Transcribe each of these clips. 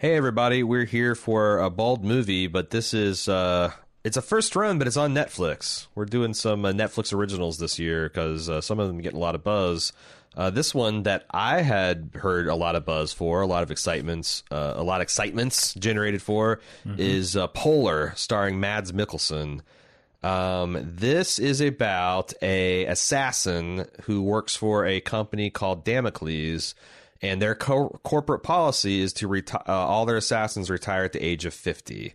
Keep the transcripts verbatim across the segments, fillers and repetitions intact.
Hey, everybody, we're here for a bald movie, but this is, uh, it's a first run, but it's on Netflix. We're doing some uh, Netflix originals this year because uh, some of them get a lot of buzz. Uh, this one that I had heard a lot of buzz for, a lot of excitements, uh, a lot of excitements generated for, mm-hmm. is uh, Polar, starring Mads Mikkelsen. Um, this is about a assassin who works for a company called Damocles, and their co- corporate policy is to reti- uh, all their assassins retire at the age of fifty.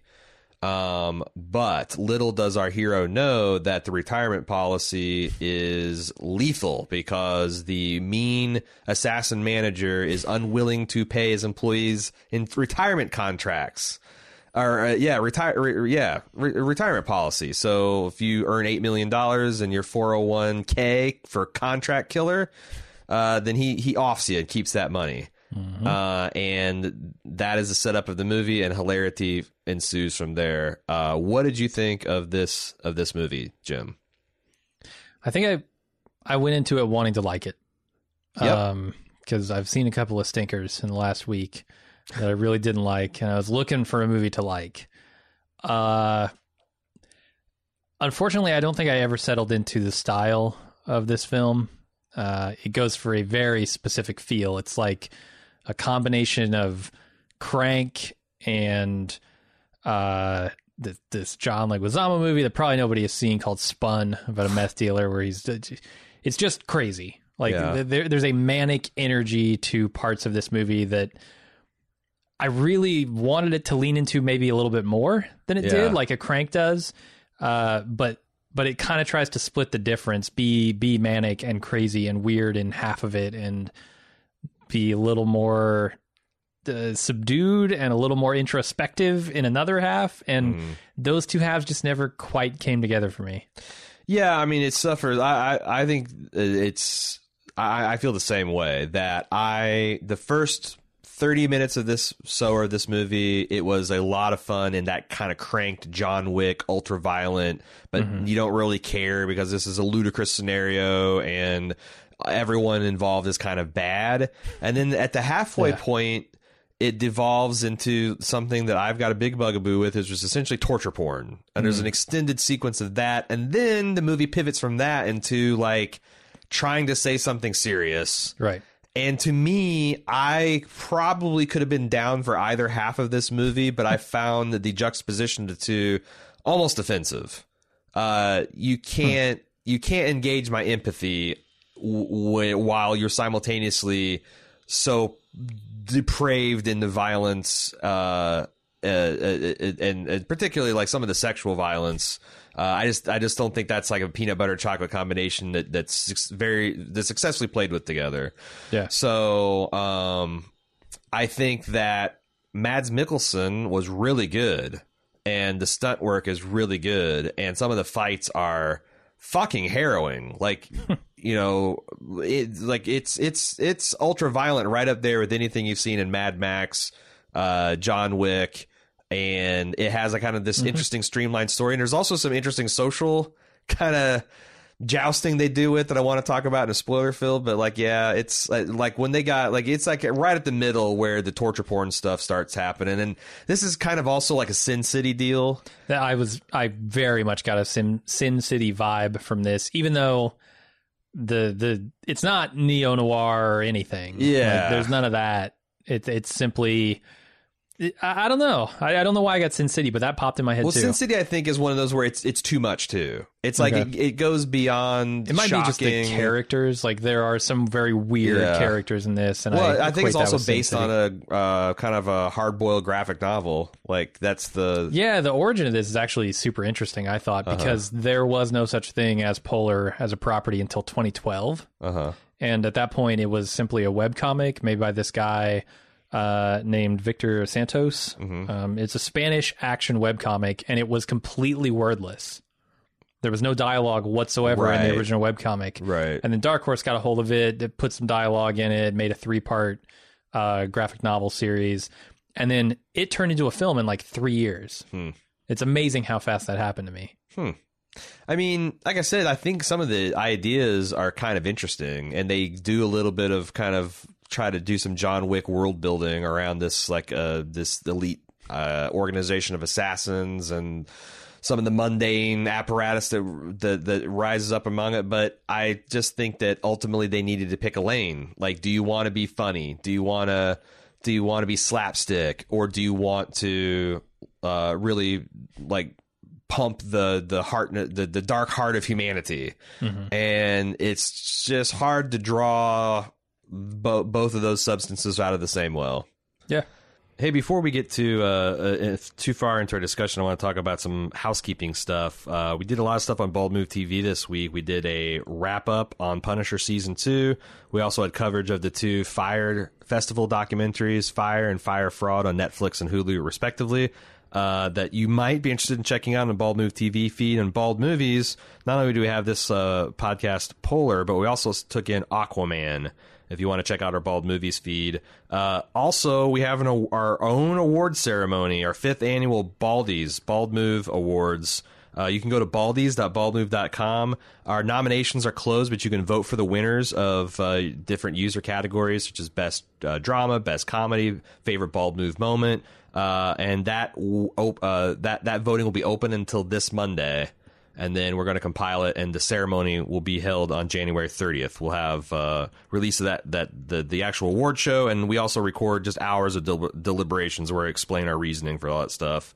Um, but little does our hero know that the retirement policy is lethal because the mean assassin manager is unwilling to pay his employees in retirement contracts. Or, uh, yeah, retire, re- yeah, re- retirement policy. So if you earn eight million dollars and you're four oh one k for contract killer, uh, then he, he offs you and keeps that money. Mm-hmm. Uh, and that is the setup of the movie, and hilarity ensues from there. Uh, what did you think of this of this movie, Jim? I think I I went into it wanting to like it, yep. um, because I've seen a couple of stinkers in the last week that I really didn't like, and I was looking for a movie to like. Uh, unfortunately, I don't think I ever settled into the style of this film. Uh, it goes for a very specific feel. It's like a combination of Crank and uh, th- this John Leguizamo movie that probably nobody has seen called Spun, about a meth dealer where he's... It's just crazy. Like, yeah. th- there, there's a manic energy to parts of this movie that I really wanted it to lean into maybe a little bit more than it yeah. did, like a Crank does. Uh, but but it kind of tries to split the difference, be be manic and crazy and weird in half of it, and be a little more uh, subdued and a little more introspective in another half. And mm. those two halves just never quite came together for me. Yeah. I mean, it suffers. I, I, I think it's, I, I feel the same way that I, the first thirty minutes of this, so or this movie, it was a lot of fun in that kind of cranked John Wick, ultra violent, but mm-hmm. you don't really care because this is a ludicrous scenario and everyone involved is kind of bad. And then at the halfway yeah. point, it devolves into something that I've got a big bugaboo with, is just essentially torture porn. And mm-hmm. there's an extended sequence of that. And then the movie pivots from that into like trying to say something serious. Right. And to me, I probably could have been down for either half of this movie, but I found that the juxtaposition to two almost offensive. Uh, you can't hmm. you can't engage my empathy w- while you're simultaneously so depraved in the violence, uh, uh, uh, and, and particularly like some of the sexual violence. Uh, I just I just don't think that's like a peanut butter chocolate combination that that's very that's successfully played with together. Yeah. So um, I think that Mads Mikkelsen was really good, and the stunt work is really good, and some of the fights are fucking harrowing. Like you know, it, like it's it's it's ultra violent, right up there with anything you've seen in Mad Max, uh, John Wick. And it has a kind of this mm-hmm. interesting streamlined story. And there's also some interesting social kind of jousting they do with that I want to talk about in a spoiler field. But like, yeah, it's like, like when they got like it's like right at the middle where the torture porn stuff starts happening. And this is kind of also like a Sin City deal. That I was I very much got a Sin, Sin City vibe from this, even though the the it's not neo-noir or anything. Yeah, like, there's none of that. It, it's simply. I don't know. I, I don't know why I got Sin City, but that popped in my head well, too. Well, Sin City, I think, is one of those where it's it's too much too. It's like okay. it, it goes beyond. It might shocking. be just the characters. Like there are some very weird yeah. characters in this, and well, I, I think it's also based on a uh, kind of a hard-boiled graphic novel. Like that's the yeah. The origin of this is actually super interesting. I thought because uh-huh. there was no such thing as Polar as a property until twenty twelve, uh-huh. and at that point, it was simply a webcomic made by this guy. Uh, named Victor Santos. Mm-hmm. Um, it's a Spanish action webcomic, and it was completely wordless. There was no dialogue whatsoever right. in the original webcomic. Right. And then Dark Horse got a hold of it, it put some dialogue in it, made a three-part uh, graphic novel series, and then it turned into a film in like three years. Hmm. It's amazing how fast that happened to me. Hmm. I mean, like I said, I think some of the ideas are kind of interesting, and they do a little bit of kind of try to do some John Wick world building around this, like uh, this elite uh, organization of assassins and some of the mundane apparatus that, that that rises up among it. But I just think that ultimately they needed to pick a lane. Like, do you want to be funny? Do you want to do you want to be slapstick, or do you want to uh, really like pump the the heart, the, the dark heart of humanity? Mm-hmm. And it's just hard to draw bo- both of those substances out of the same well. Yeah. Hey, before we get to uh, uh, too far into our discussion, I want to talk about some housekeeping stuff. Uh, we did a lot of stuff on Bald Move T V this week. We did a wrap-up on Punisher Season two. We also had coverage of the two Fire Festival documentaries, Fire and Fire Fraud, on Netflix and Hulu, respectively, uh, that you might be interested in checking out on the Bald Move T V feed and Bald Movies. Not only do we have this uh, podcast, Polar, but we also took in Aquaman, if you want to check out our Bald Movies feed. Uh, also, we have an, our own award ceremony, our fifth annual Baldies, Bald Move Awards. Uh, you can go to baldies dot bald move dot com. Our nominations are closed, but you can vote for the winners of uh, different user categories, such as Best uh, Drama, Best Comedy, Favorite Bald Move Moment. Uh, and that, uh, that, that voting will be open until this Monday. And then we're going to compile it, and the ceremony will be held on January thirtieth. We'll have uh, release of that that the, the actual award show, and we also record just hours of del- deliberations where we explain our reasoning for all that stuff.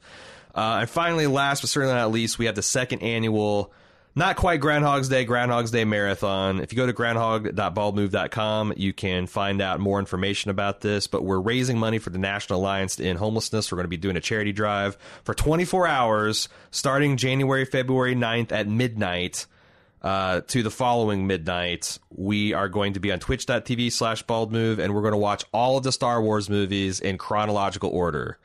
Uh, and finally, last but certainly not least, we have the second annual, not quite Groundhog's Day, Groundhog's Day Marathon. If you go to groundhog dot bald move dot com, you can find out more information about this. But we're raising money for the National Alliance to End Homelessness. We're going to be doing a charity drive for twenty-four hours, starting January, February ninth at midnight uh, to the following midnight. We are going to be on twitch dot t v slash bald move, and we're going to watch all of the Star Wars movies in chronological order.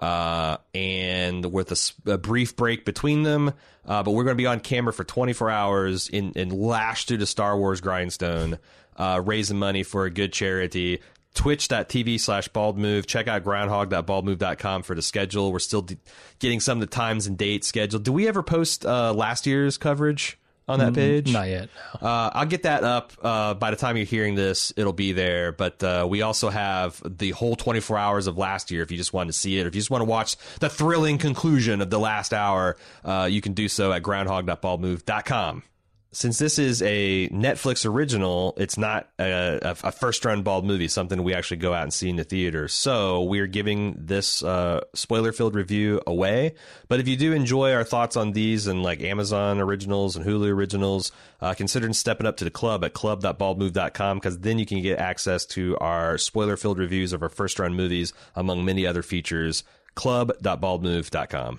Uh, and with a, a brief break between them, uh, but we're going to be on camera for twenty-four hours in, in lashed through the Star Wars grindstone, uh, raising money for a good charity. twitch dot t v slash bald move. Check out groundhog dot bald move dot com for the schedule. We're still de- getting some of the times and dates scheduled. Do we ever post uh, last year's coverage on that page? Not yet. No. Uh, I'll get that up. Uh, by the time you're hearing this, it'll be there. But uh, we also have the whole twenty-four hours of last year. If you just want to see it, or if you just want to watch the thrilling conclusion of the last hour, uh, you can do so at groundhog dot bald move dot com. Since this is a Netflix original, it's not a, a first-run Bald Movie, something we actually go out and see in the theater. So we're giving this uh, spoiler-filled review away. But if you do enjoy our thoughts on these and like Amazon originals and Hulu originals, uh, consider stepping up to the club at club dot bald move dot com, because then you can get access to our spoiler-filled reviews of our first-run movies, among many other features. club dot bald move dot com.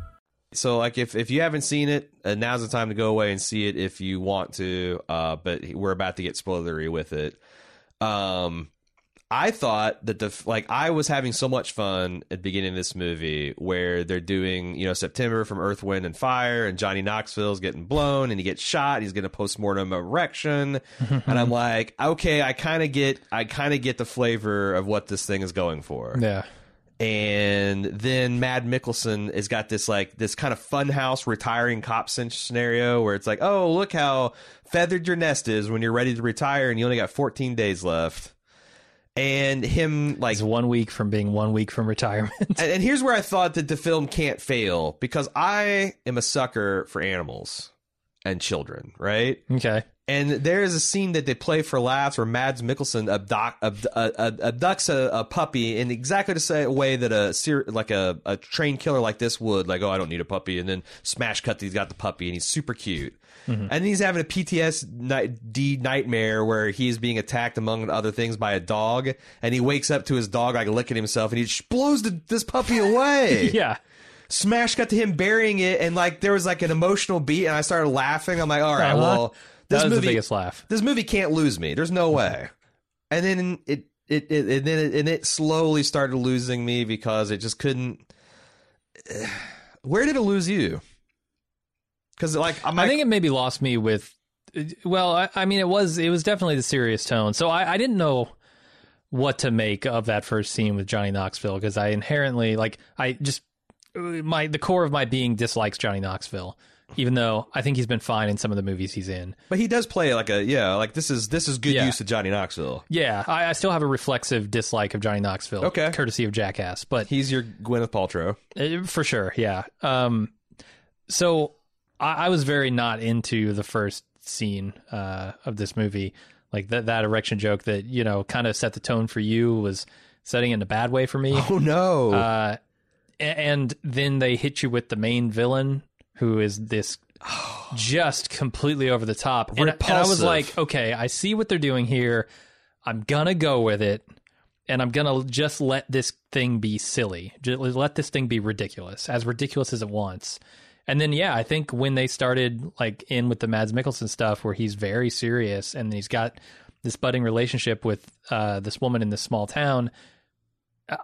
So, like, if, if you haven't seen it, uh, now's the time to go away and see it if you want to. Uh, but we're about to get spoilery with it. Um, I thought that the like I was having so much fun at the beginning of this movie, where they're doing, you know, September from Earth, Wind and Fire, and Johnny Knoxville's getting blown and he gets shot. He's getting a postmortem erection, and I'm like, okay, I kind of get I kind of get the flavor of what this thing is going for. Yeah. And then Mads Mikkelsen has got this like this kind of funhouse retiring cop scenario where it's like, oh, look how feathered your nest is when you're ready to retire and you only got fourteen days left. And him like it's one week from being one week from retirement. and, and here's where I thought that the film can't fail, because I am a sucker for animals and children. Right. OK. And there is a scene that they play for laughs where Mads Mikkelsen abduct, abdu- abducts a, a puppy in exactly the same way that a like a, a trained killer like this would. Like, oh, I don't need a puppy. And then smash cut, he's got the puppy and he's super cute. Mm-hmm. And he's having a P T S D nightmare where he's being attacked, among other things, by a dog. And he wakes up to his dog like licking himself and he just blows the, this puppy away. Yeah. Smash cut to him burying it. And like there was like an emotional beat and I started laughing. I'm like, all right, uh-huh. well... This that was movie, the biggest laugh. This movie can't lose me. There's no way. And then it it, it, and then it, and it slowly started losing me because it just couldn't. Where did it lose you? Because like I'm, I think it maybe lost me with. Well, I, I mean, it was it was definitely the serious tone. So I, I didn't know what to make of that first scene with Johnny Knoxville, because I inherently like I just my the core of my being dislikes Johnny Knoxville, even though I think he's been fine in some of the movies he's in. But he does play like a yeah, like this is this is good yeah. use of Johnny Knoxville. Yeah, I, I still have a reflexive dislike of Johnny Knoxville, okay, courtesy of Jackass. But he's your Gwyneth Paltrow for sure. Yeah. Um. So I, I was very not into the first scene uh of this movie, like that that erection joke that, you know, kind of set the tone for you, was setting it in a bad way for me. Oh no. Uh and then they hit you with the main villain, who is this just completely over the top and, and I was like, okay, I see what they're doing here, I'm gonna go with it, and I'm gonna just let this thing be silly, just let this thing be ridiculous, as ridiculous as it wants. And then, yeah, I think when they started like in with the Mads Mikkelsen stuff, where he's very serious and he's got this budding relationship with uh, this woman in this small town,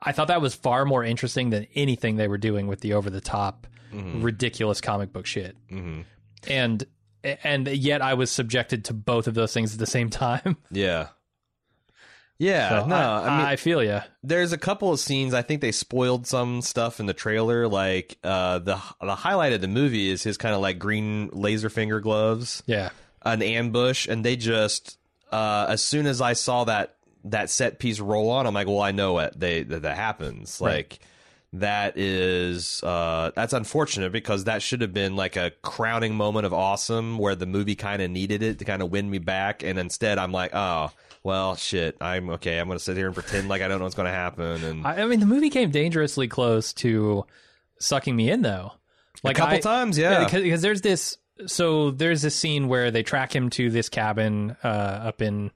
I thought that was far more interesting than anything they were doing with the over the top, mm-hmm. ridiculous comic book shit. Mm-hmm. And and yet I was subjected to both of those things at the same time. Yeah. Yeah, so no, I, I, mean, I feel you. There's a couple of scenes. I think they spoiled some stuff in the trailer. Like uh, the the highlight of the movie is his kind of like green laser finger gloves. Yeah, an ambush, and they just uh, as soon as I saw that that set piece roll on, I'm like, well, I know it. They that, that happens. Right. Like that is uh, that's unfortunate, because that should have been like a crowning moment of awesome where the movie kind of needed it to kind of win me back, and instead I'm like, oh. Well, shit, I'm okay. I'm going to sit here and pretend like I don't know what's going to happen. And I, I mean, the movie came dangerously close to sucking me in, though. Like a couple I, times, yeah. Because yeah, there's this, so there's this scene where they track him to this cabin uh, up in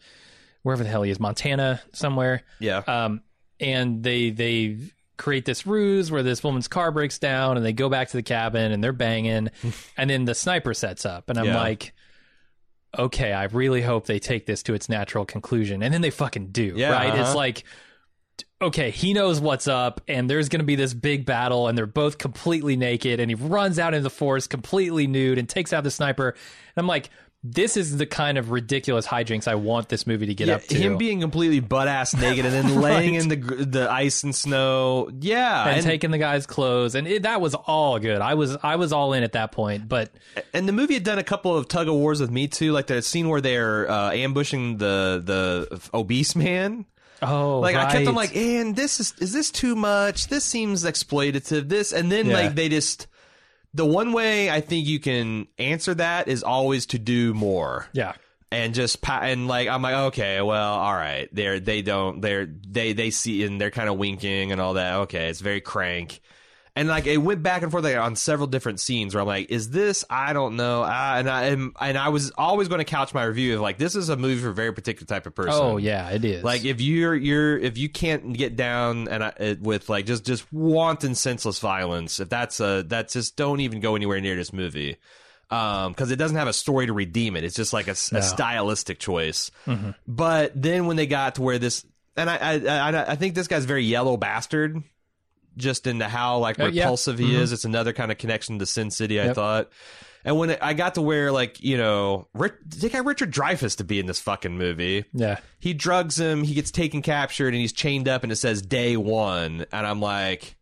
wherever the hell he is, Montana, somewhere. Yeah. Um, and they they create this ruse where this woman's car breaks down, and they go back to the cabin, and they're banging, and then the sniper sets up, and I'm yeah. like, okay, I really hope they take this to its natural conclusion. And then they fucking do, yeah, right? Uh-huh. It's like, okay, he knows what's up, and there's going to be this big battle, and they're both completely naked, and he runs out into the forest completely nude and takes out the sniper. And I'm like, this is the kind of ridiculous hijinks I want this movie to get yeah, up to. Him being completely butt-ass naked and then right. laying in the the ice and snow. Yeah. And, and taking the guy's clothes. And it, that was all good. I was I was all in at that point. But And the movie had done a couple of tug-of-wars with me, too. Like the scene where they're uh, ambushing the, the obese man. Oh, like right. I kept them like, and this is, is this too much? This seems exploitative. This. And then yeah. like they just... The one way I think you can answer that is always to do more. Yeah. And just and like I'm like, okay, well, all right. They're they don't they're they they see and they're kind of winking and all that. Okay, it's very Crank. And like it went back and forth like, on several different scenes where I'm like, is this I don't know. Uh, and I and, and I was always going to couch my review of like this is a movie for a very particular type of person. Oh yeah, it is. Like if you're you're if you can't get down and I, with like just just wanton senseless violence, if that's a that's just don't even go anywhere near this movie. Um, because it doesn't have a story to redeem it. It's just like a, no. a stylistic choice. Mm-hmm. But then when they got to where this and I I I, I think this guy's a very yellow bastard. Just into how like repulsive uh, yeah. he mm-hmm. is. It's another kind of connection to Sin City, I yep. thought. And when it, I got to where like, you know, Rich, they got Richard Dreyfuss to be in this fucking movie. Yeah. He drugs him. He gets taken captured and he's chained up and it says day one. And I'm like,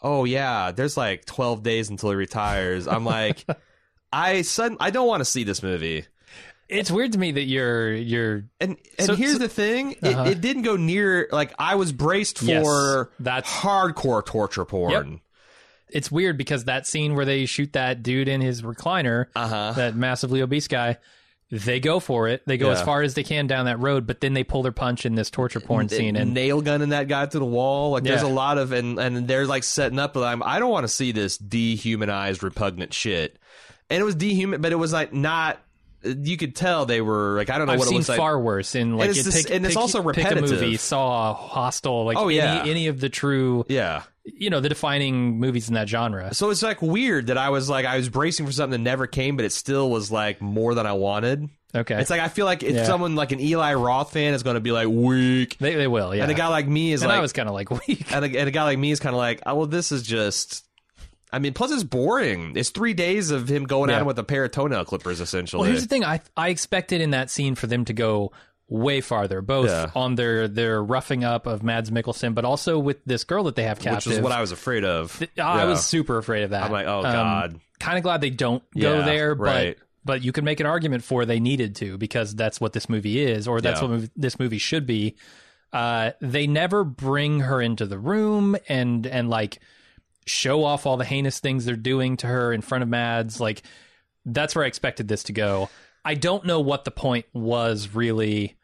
oh yeah, there's like twelve days until he retires. I'm like, I sudden I don't want to see this movie. It's weird to me that you're you're and and so, here's so, the thing it, uh-huh. it didn't go near like I was braced for yes, that's hardcore torture porn. Yep. It's weird because that scene where they shoot that dude in his recliner, uh-huh. that massively obese guy, they go for it. They go yeah. as far as they can down that road, but then they pull their punch in this torture porn they, scene and nail gunning that guy to the wall. Like yeah. there's a lot of and and they're like setting up. I'm I don't want to see this dehumanized, repugnant shit. And it was dehuman, but it was like not. You could tell they were like I don't know I've what it was like. I've seen far worse in like and it's, this, pick, and it's pick, also repetitive. Pick a movie, Saw, Hostel, like oh, yeah. any, any of the true yeah you know the defining movies in that genre. So it's like weird that I was like I was bracing for something that never came, but it still was like more than I wanted. Okay. It's like, I feel like if yeah. someone like an Eli Roth fan is going to be like, weak. They they will, yeah. And a guy like me is and like... And I was kind of like, weak. And a, and a guy like me is kind of like, oh, well, this is just... I mean, plus it's boring. It's three days of him going yeah. at him with a pair of toenail clippers, essentially. Well, here's the thing. I I expected in that scene for them to go way farther, both yeah. on their, their roughing up of Mads Mikkelsen, but also with this girl that they have captive. Which is what I was afraid of. Th- I yeah. was super afraid of that. I'm like, oh, God. Um, kind of glad they don't go yeah, there, but... Right. But you can make an argument for they needed to, because that's what this movie is, or that's yeah. what mov- this movie should be. Uh, they never bring her into the room and, and like show off all the heinous things they're doing to her in front of Mads. Like, that's where I expected this to go. I don't know what the point was really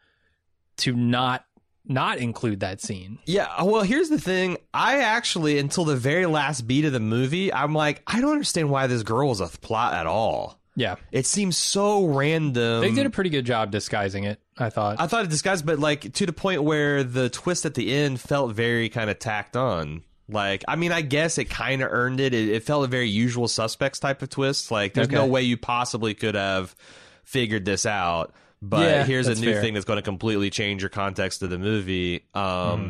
to not, not include that scene. Yeah, well, here's the thing. I actually, until the very last beat of the movie, I'm like, I don't understand why this girl was a th- plot at all. Yeah. It seems so random. They did a pretty good job disguising it, I thought. I thought it disguised, but like to the point where the twist at the end felt very kind of tacked on. Like, I mean, I guess it kind of earned it. it. It felt a very Usual Suspects type of twist. Like, there's okay. no way you possibly could have figured this out. But yeah, here's a new fair. thing that's going to completely change your context of the movie. Um mm-hmm.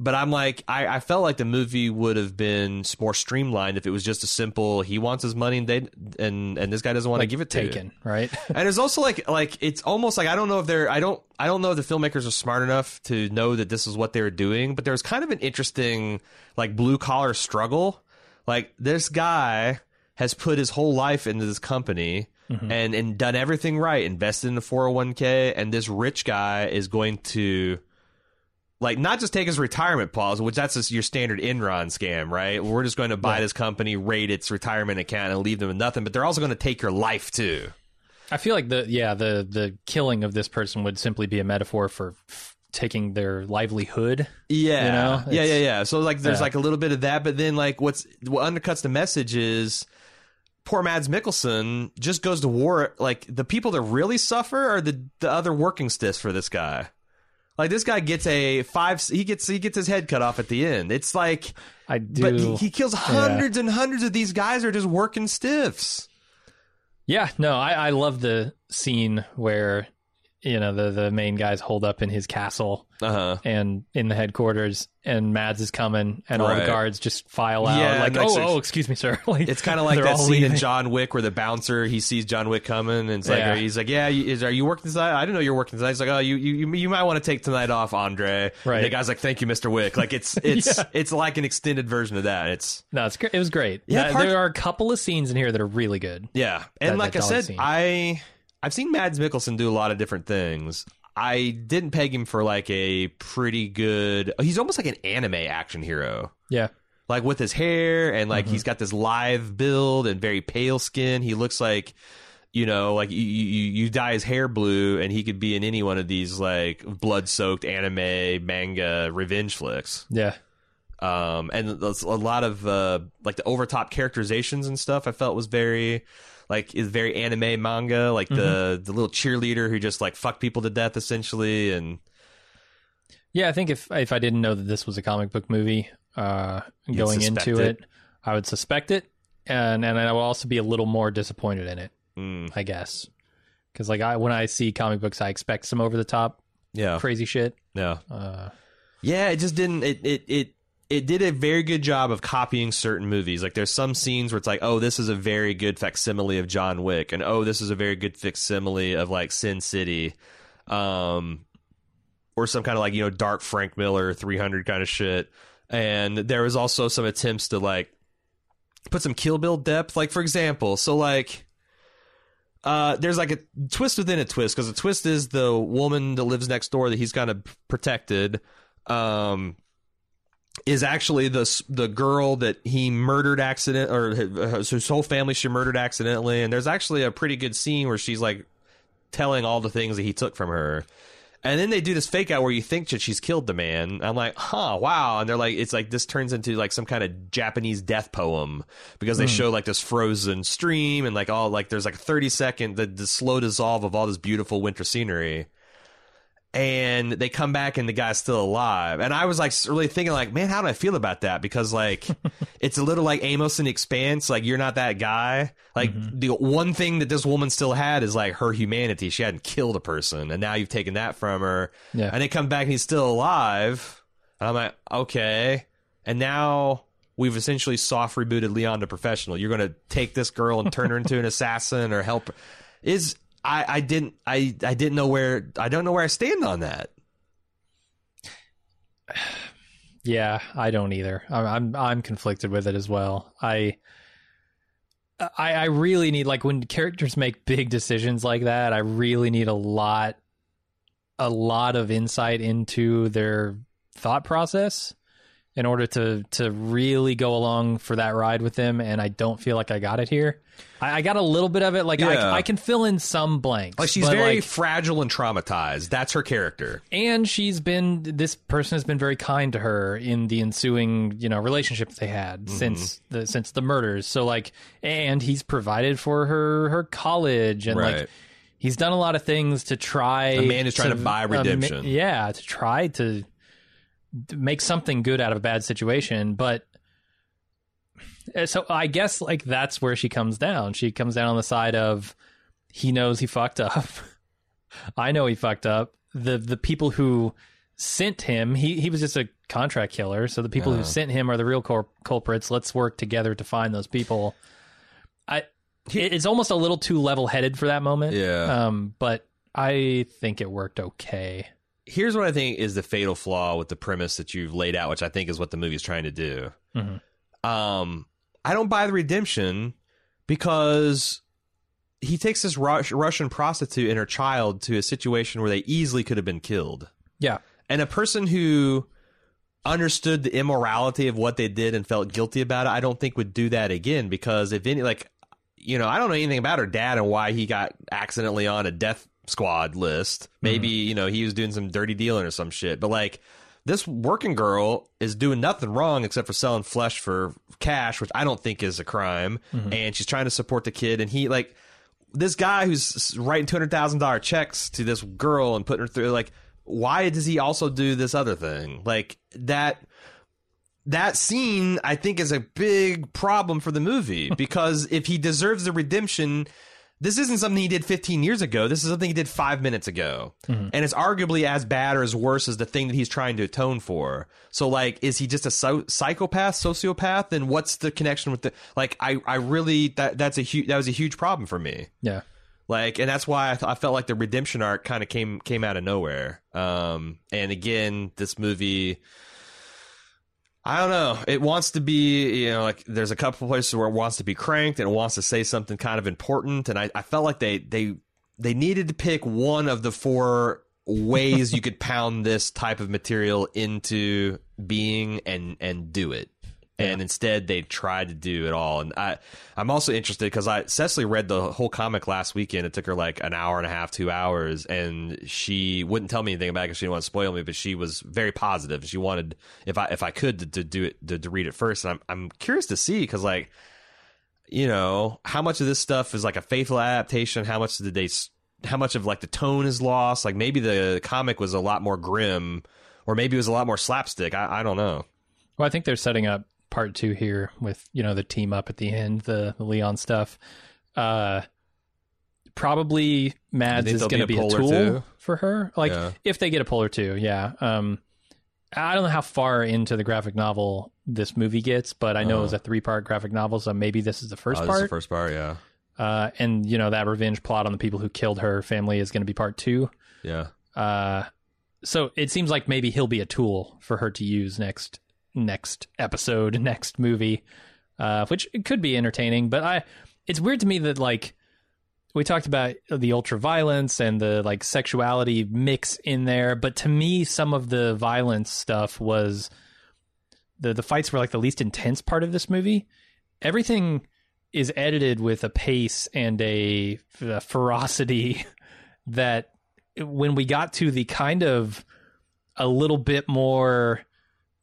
But I'm like, I, I felt like the movie would have been more streamlined if it was just a simple, he wants his money and they and, and this guy doesn't want like to give it to Taken, you. Right? And it's also like, like it's almost like I don't know if they're I don't I don't know if the filmmakers are smart enough to know that this is what they were doing. But there was kind of an interesting like blue collar struggle. Like this guy has put his whole life into this company. Mm-hmm. and and done everything right, invested in the four oh one k, and this rich guy is going to. Like, not just take his retirement pause, which that's just your standard Enron scam, right? We're just going to buy right. this company, raid its retirement account, and leave them with nothing. But they're also going to take your life, too. I feel like the, yeah, the, the killing of this person would simply be a metaphor for f- taking their livelihood. Yeah. You know? Yeah, yeah, yeah. So, like, there's, yeah. like, a little bit of that. But then, like, what's what undercuts the message is... Poor Mads Mikkelsen just goes to war. Like, the people that really suffer are the, the other working stiffs for this guy. Like, this guy gets a five... He gets he gets his head cut off at the end. It's like... I do. But he, he kills hundreds yeah. and hundreds of these guys who are just working stiffs. Yeah, no, I, I love the scene where, you know, the, the main guy's holed up in his castle uh-huh. and in the headquarters, and Mads is coming, and right. all the guards just file out. Yeah, like, oh, oh, excuse me, sir. Like, it's kind of like that scene leaving. in John Wick where the bouncer, he sees John Wick coming, and it's like, yeah. he's like, yeah, is, are you working tonight? I didn't know you were working tonight. He's like, oh, you you, you might want to take tonight off, Andre. Right. And the guy's like, thank you, Mister Wick. Like, it's it's yeah. it's like an extended version of that. It's No, it's it was great. Yeah, that, part, there are a couple of scenes in here that are really good. Yeah. And that, like that I said, scene. I, I've seen Mads Mikkelsen do a lot of different things. I didn't peg him for like a pretty good... He's almost like an anime action hero. Yeah. Like with his hair and like mm-hmm. he's got this lithe build and very pale skin. He looks like, you know, like you, you, you dye his hair blue and he could be in any one of these like blood-soaked anime, manga, revenge flicks. Yeah. Um, and a lot of uh, like the over-top characterizations and stuff I felt was very... Like, is very anime manga, like mm-hmm. the, the little cheerleader who just, like, fucked people to death, essentially, and... Yeah, I think if if I didn't know that this was a comic book movie uh, going into it, it, I would suspect it, and, and I would also be a little more disappointed in it, mm. I guess. Because, like, I when I see comic books, I expect some over-the-top yeah. crazy shit. Yeah. Uh, yeah, it just didn't... It it it... It did a very good job of copying certain movies. Like, there's some scenes where it's like, oh, this is a very good facsimile of John Wick. And, oh, this is a very good facsimile of, like, Sin City. Um, or some kind of, like, you know, dark Frank Miller three hundred kind of shit. And there was also some attempts to, like, put some Kill Bill depth. Like, for example, so, like... Uh, there's like a twist within a twist. Because the twist is the woman that lives next door that he's kind of protected. Um... is actually the the girl that he murdered accident or his, his whole family she murdered accidentally. And there's actually a pretty good scene where she's like telling all the things that he took from her. And then they do this fake out where you think that she's killed the man. I'm like, huh, wow. And they're like, it's like this turns into like some kind of Japanese death poem because they mm. show like this frozen stream and like all like there's like a thirty second, the, the slow dissolve of all this beautiful winter scenery. and they come back and the guy's still alive. And I was like really thinking like, man, how do I feel about that? Because like it's a little like Amos in The Expanse. Like, you're not that guy. Like mm-hmm. the one thing that this woman still had is like her humanity. She hadn't killed a person, and now you've taken that from her. Yeah. And they come back and he's still alive. And I'm like, okay. And now we've essentially soft rebooted Leon to professional. You're going to take this girl and turn her into an assassin or help her. Is I, I didn't I, I didn't know where I don't know where I stand on that. Yeah, I don't either. I'm I'm, I'm conflicted with it as well. I, I I really need, like, when characters make big decisions like that, I really need a lot a lot of insight into their thought process in order to, to really go along for that ride with them, and I don't feel like I got it here. I, I got a little bit of it. Like, yeah. I, I can fill in some blanks. Like, she's very like, fragile and traumatized. That's her character. And she's been, this person has been very kind to her in the ensuing, you know, relationship they had mm-hmm. since the since the murders. So, like, and he's provided for her her college, and right. like, he's done a lot of things to try. A man is trying to, to buy redemption. Um, yeah, to try to make something good out of a bad situation. But so I guess like that's where she comes down. She comes down on the side of, he knows he fucked up. I know he fucked up. The the people who sent him, he, he was just a contract killer. So the people yeah. who sent him are the real cor- culprits. Let's work together to find those people. I it, It's almost a little too level headed for that moment. Yeah. Um, but I think it worked okay. Here's what I think is the fatal flaw with the premise that you've laid out, which I think is what the movie's trying to do. Mm-hmm. Um, I don't buy the redemption, because he takes this Rus- Russian prostitute and her child to a situation where they easily could have been killed. Yeah. And a person who understood the immorality of what they did and felt guilty about it, I don't think would do that again, because if any, like, you know, I don't know anything about her dad and why he got accidentally on a death squad list. Maybe mm-hmm. you know, he was doing some dirty dealing or some shit, but like, this working girl is doing nothing wrong except for selling flesh for cash, which I don't think is a crime, mm-hmm. and she's trying to support the kid, and he, like, this guy who's writing two hundred thousand dollar checks to this girl and putting her through, like, why does he also do this other thing? Like, that that scene I think is a big problem for the movie, because if he deserves the redemption, this isn't something he did fifteen years ago. This is something he did five minutes ago. Mm-hmm. And it's arguably as bad or as worse as the thing that he's trying to atone for. So, like, is he just a so- psychopath, sociopath? And what's the connection with the... Like, I, I really... That, that's a hu- that was a huge problem for me. Yeah. Like, and that's why I, th- I felt like the redemption arc kind of came came out of nowhere. Um, and again, this movie... I don't know. It wants to be, you know, like, there's a couple places where it wants to be cranked and it wants to say something kind of important. And I, I felt like they, they they needed to pick one of the four ways you could pound this type of material into being and, and do it. Yeah. And instead, they tried to do it all. And I, I'm also interested because I Cecily read the whole comic last weekend. It took her like an hour and a half, two hours. And she wouldn't tell me anything about it because she didn't want to spoil me. But she was very positive. She wanted, if I if I could, to, to do it, to, to read it first. And I'm I'm curious to see, because, like, you know, how much of this stuff is like a faithful adaptation? How much did they? How much of, like, the tone is lost? Like, maybe the comic was a lot more grim, or maybe it was a lot more slapstick. I, I don't know. Well, I think they're setting up part two here with, you know, the team up at the end, the, the Leon stuff. Uh, probably Mads is going to be, be a tool too for her. Like, yeah. if they get a Polar two, yeah. Um, I don't know how far into the graphic novel this movie gets, but I know uh-huh. it was a three-part graphic novel, so maybe this is the first oh, part. This is the first part, yeah. Uh, and, you know, that revenge plot on the people who killed her family is going to be part two. Yeah. Uh, so it seems like maybe he'll be a tool for her to use next next episode, next movie, uh, which could be entertaining. But I, it's weird to me that, like, we talked about the ultra violence and the, like, sexuality mix in there. But to me, some of the violence stuff was the, the fights were like the least intense part of this movie. Everything is edited with a pace and a, a ferocity that when we got to the kind of a little bit more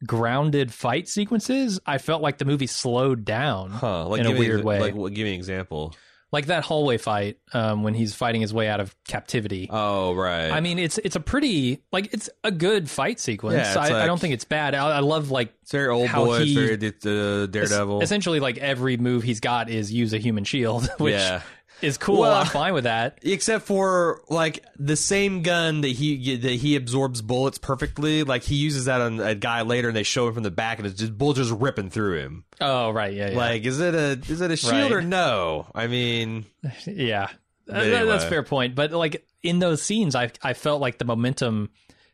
grounded fight sequences, I felt like the movie slowed down huh, like in a weird an, way. Like, well, give me an example. Like that hallway fight um, when he's fighting his way out of captivity. Oh, right. I mean, it's it's a pretty, like, it's a good fight sequence. Yeah, I, like, I don't think it's bad. I, I love, like, it's very old boy, he, very uh, Daredevil. Es- essentially, like, every move he's got is use a human shield, which yeah. is cool. Well, I'm fine with that. Except for, like, the same gun that he that he absorbs bullets perfectly. Like, he uses that on a guy later, and they show him from the back, and it's just bullets just ripping through him. Oh, right, yeah, yeah. Like, is it a is it a shield right. or no? I mean... Yeah, anyway. That's a fair point. But like in those scenes, I I felt like the momentum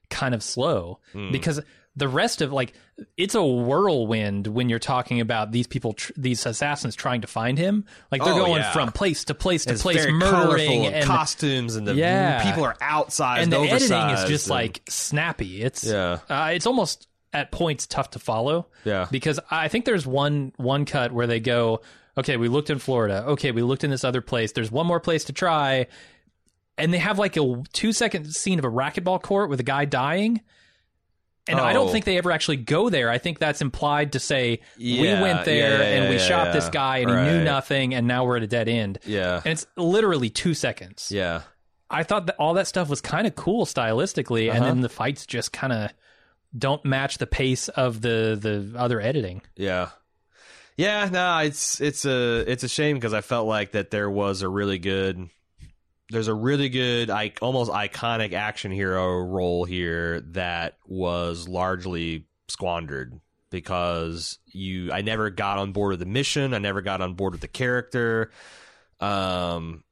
kind of slow mm. because the rest of like it's a whirlwind when you're talking about these people, tr- these assassins trying to find him. Like they're oh, going yeah. from place to place to it's place, very murdering and, and costumes, and the yeah. people are outsized and the oversized editing is just and... like snappy. It's yeah, uh, it's almost at points tough to follow. Yeah, because I think there's one one cut where they go. Okay, we looked in Florida. Okay, we looked in this other place. There's one more place to try. And they have like a two-second scene of a racquetball court with a guy dying. And oh. I don't think they ever actually go there. I think that's implied to say, yeah, we went there yeah, yeah, and we yeah, shot yeah. this guy and right. he knew nothing and now we're at a dead end. Yeah. And it's literally two seconds. Yeah. I thought that all that stuff was kind of cool stylistically. Uh-huh. And then the fights just kind of don't match the pace of the, the other editing. Yeah. Yeah, no, it's it's a it's a shame because I felt like that there was a really good, there's a really good, I, almost iconic action hero role here that was largely squandered because you I never got on board with the mission, I never got on board with the character, um,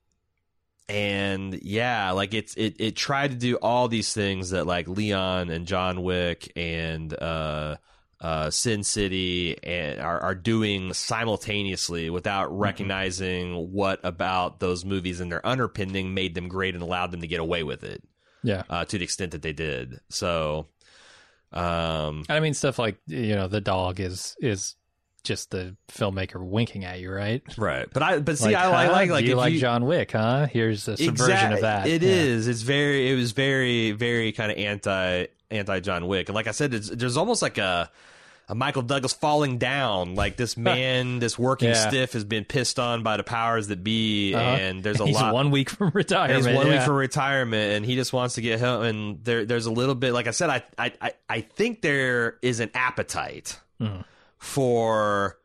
and yeah, like it's it it tried to do all these things that like Leon and John Wick and uh. Uh, Sin City and are, are doing simultaneously without recognizing mm-hmm. what about those movies and their underpinning made them great and allowed them to get away with it. Yeah, uh, to the extent that they did. So, um, I mean, stuff like you know, the dog is is just the filmmaker winking at you, right? Right. But I but see, like, I, huh? I like like you like you, John Wick, huh? Here's a subversion exact, of that. It yeah. is. It's very. It was very very kind of anti. anti John Wick. And like I said, it's, there's almost like a, a Michael Douglas Falling Down. Like this man, this working yeah. stiff has been pissed on by the powers that be. Uh-huh. And there's a he's lot one week from retirement. He's one yeah. week from retirement and he just wants to get home. And there, there's a little bit, like I said, I, I, I think there is an appetite mm. for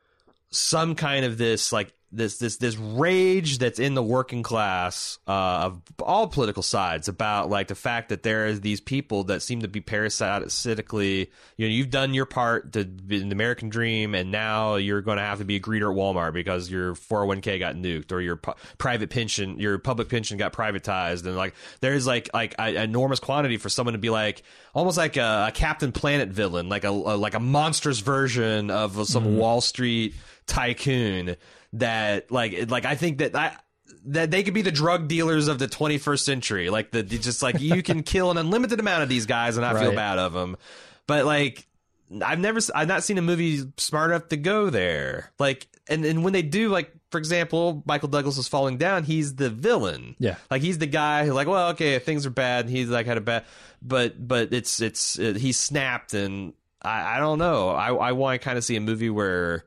some kind of this, like this, this, this rage that's in the working class uh, of all political sides about like the fact that there is these people that seem to be parasitically, you know, you've done your part to the American dream. And now you're going to have to be a greeter at Walmart because your four oh one k got nuked or your pu- private pension, your public pension got privatized. And like, there's like, like an enormous quantity for someone to be like, almost like a, a Captain Planet villain, like a, a, like a monstrous version of some mm-hmm. Wall Street tycoon. That like like I think that I, that they could be the drug dealers of the twenty-first century. Like the just like you can kill an unlimited amount of these guys and I right. feel bad of them. But like I've never I've not seen a movie smart enough to go there. Like and, and when they do, like for example, Michael Douglas is Falling Down. He's the villain. Yeah, like he's the guy who like well okay things are bad. And he's like had a bad but but it's it's it, he snapped and I I don't know. I I want to kind of see a movie where.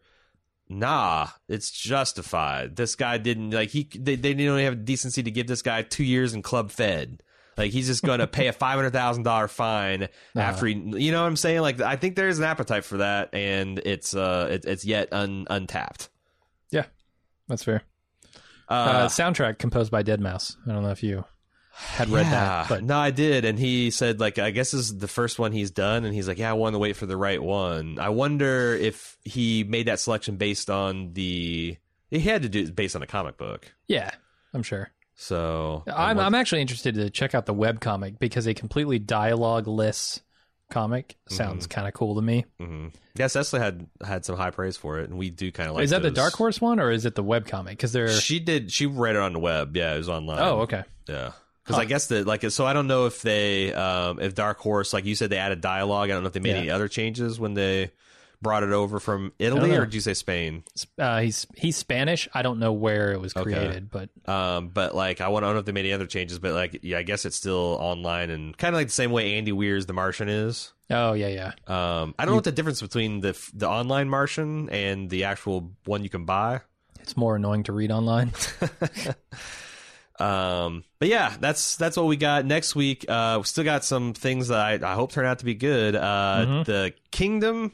Nah, it's justified. This guy didn't like he. They, they didn't even have the decency to give this guy two years in club fed. Like he's just going to pay a five hundred thousand dollar fine uh-huh. after he. You know what I'm saying? Like I think there is an appetite for that, and it's uh, it, it's yet un, untapped. Yeah, that's fair. Uh, uh, soundtrack composed by deadmouse. I don't know if you had read yeah, that, but no, I did, and he said like I guess this is the first one he's done, and he's like, yeah, I wanted to wait for the right one. I wonder if he made that selection based on the he had to do it based on a comic book. Yeah, I'm sure. So I'm I'm actually interested to check out the webcomic because a completely dialogue-less comic sounds mm-hmm. kind of cool to me. Mm-hmm. Yes, Esla had had some high praise for it, and we do kind of like. Is that those. The Dark Horse one or is it the webcomic? Because there she did she read it on the web. Yeah, it was online. Oh, okay. Yeah. Because huh. I guess that like so I don't know if they um, if Dark Horse like you said they added dialogue. I don't know if they made yeah. any other changes when they brought it over from Italy or did you say Spain? Uh, he's he's Spanish. I don't know where it was created, okay. but um, but like I want to know if they made any other changes. But like yeah, I guess it's still online and kind of like the same way Andy Weir's The Martian is. Oh yeah, yeah. Um, I don't you, know what the difference between the the online Martian and the actual one you can buy. It's more annoying to read online. Um, but yeah, that's that's what we got next week. Uh, we still got some things that I, I hope turn out to be good. Uh, mm-hmm. The Kingdom,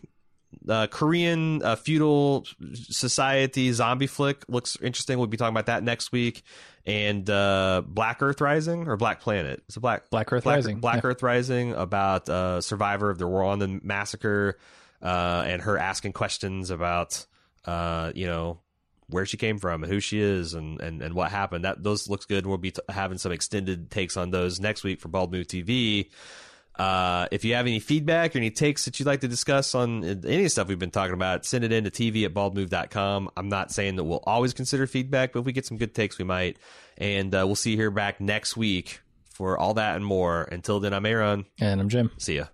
uh, Korean uh, feudal society zombie flick looks interesting. We'll be talking about that next week. And uh, Black Earth Rising or Black Planet. It's a Black Black Earth Black, Rising. Black yeah. Earth Rising about uh, survivor of the Rwandan massacre, uh, and her asking questions about uh, you know. where she came from and who she is and, and, and what happened. That those looks good. We'll be t- having some extended takes on those next week for Bald Move T V. Uh, if you have any feedback or any takes that you'd like to discuss on any stuff we've been talking about, send it in to T V at bald move dot com. I'm not saying that we'll always consider feedback, but if we get some good takes, we might. And uh, we'll see you here back next week for all that and more. Until then, I'm Aaron. And I'm Jim. See ya.